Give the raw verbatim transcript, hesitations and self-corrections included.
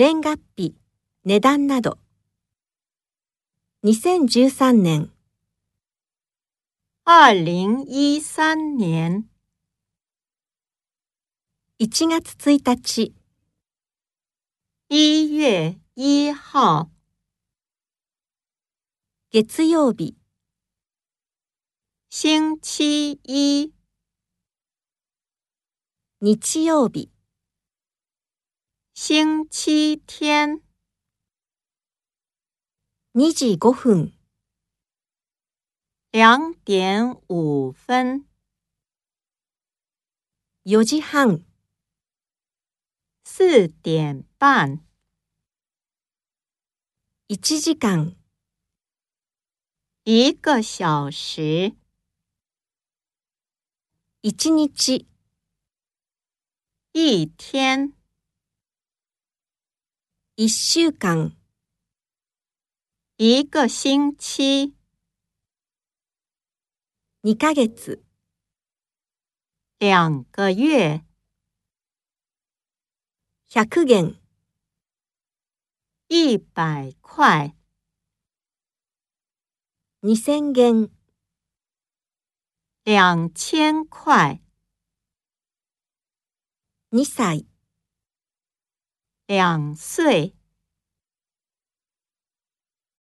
年月日、値段など。にせんじゅうさんねん。にせんじゅうさんねん。いちがつついたち。いちがつついたち。月曜日。星期一。日曜日。星期天。にじごふん。にじごふん。よじはん。よじはん。いちじかん。いちじかん。いちにち。いちにち。いっしゅうかん。いちがつ。にかげつ。にかげつ。ひゃくげん。ひゃくえん。にせんげん。にせんえん。にさい。にさい。